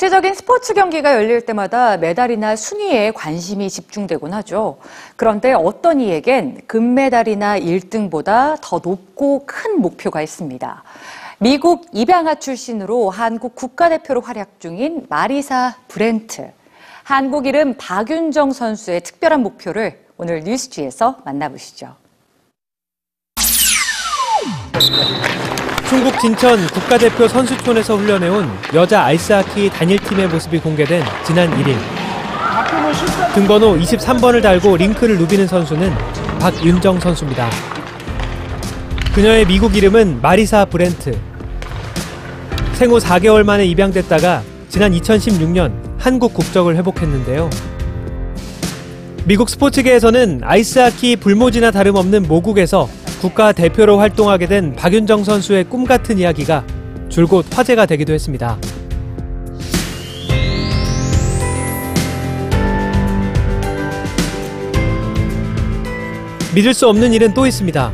국제적인 스포츠 경기가 열릴 때마다 메달이나 순위에 관심이 집중되곤 하죠. 그런데 어떤 이에겐 금메달이나 1등보다 더 높고 큰 목표가 있습니다. 미국 입양아 출신으로 한국 국가대표로 활약 중인 마리사 브렌트. 한국 이름 박윤정 선수의 특별한 목표를 오늘 뉴스G에서 만나보시죠. 충북 진천 국가대표 선수촌에서 훈련해온 여자 아이스하키 단일팀의 모습이 공개된 지난 1일. 등번호 23번을 달고 링크를 누비는 선수는 박윤정 선수입니다. 그녀의 미국 이름은 마리사 브렌트. 생후 4개월 만에 입양됐다가 지난 2016년 한국 국적을 회복했는데요. 미국 스포츠계에서는 아이스하키 불모지나 다름없는 모국에서 국가대표로 활동하게 된 박윤정 선수의 꿈같은 이야기가 줄곧 화제가 되기도 했습니다. 믿을 수 없는 일은 또 있습니다.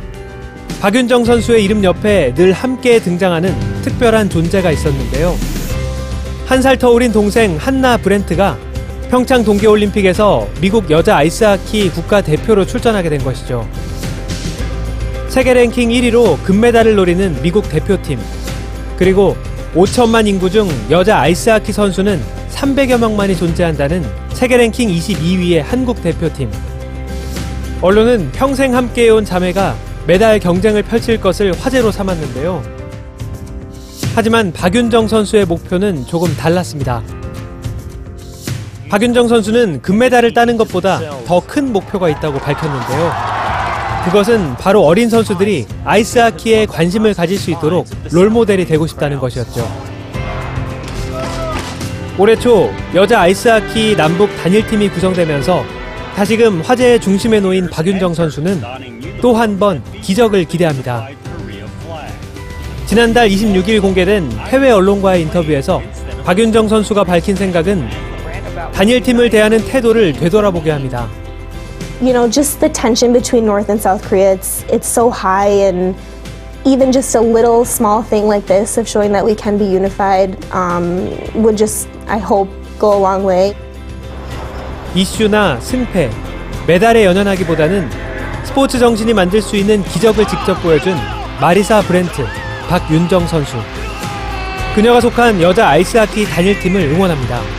박윤정 선수의 이름 옆에 늘 함께 등장하는 특별한 존재가 있었는데요. 한 살 더 어린 동생 한나 브렌트가 평창 동계올림픽에서 미국 여자 아이스하키 국가대표로 출전하게 된 것이죠. 세계 랭킹 1위로 금메달을 노리는 미국 대표팀, 그리고 5천만 인구 중 여자 아이스하키 선수는 300여 명만이 존재한다는 세계 랭킹 22위의 한국 대표팀. 언론은 평생 함께해온 자매가 메달 경쟁을 펼칠 것을 화제로 삼았는데요. 하지만 박윤정 선수의 목표는 조금 달랐습니다. 박윤정 선수는 금메달을 따는 것보다 더 큰 목표가 있다고 밝혔는데요. 그것은 바로 어린 선수들이 아이스하키에 관심을 가질 수 있도록 롤모델이 되고 싶다는 것이었죠. 올해 초 여자 아이스하키 남북 단일팀이 구성되면서 다시금 화제의 중심에 놓인 박윤정 선수는 또 한 번 기적을 기대합니다. 지난달 26일 공개된 해외 언론과의 인터뷰에서 박윤정 선수가 밝힌 생각은 단일팀을 대하는 태도를 되돌아보게 합니다. You know, just the tension between North and South Korea, it's so high, and even just a little small thing like this of showing that we can be unified would just, I hope, go a long way. 이슈나 승패, 메달에 연연하기보다는 스포츠 정신이 만들 수 있는 기적을 직접 보여준 마리사 브렌트, 박윤정 선수. 그녀가 속한 여자 아이스하키 단일팀을 응원합니다.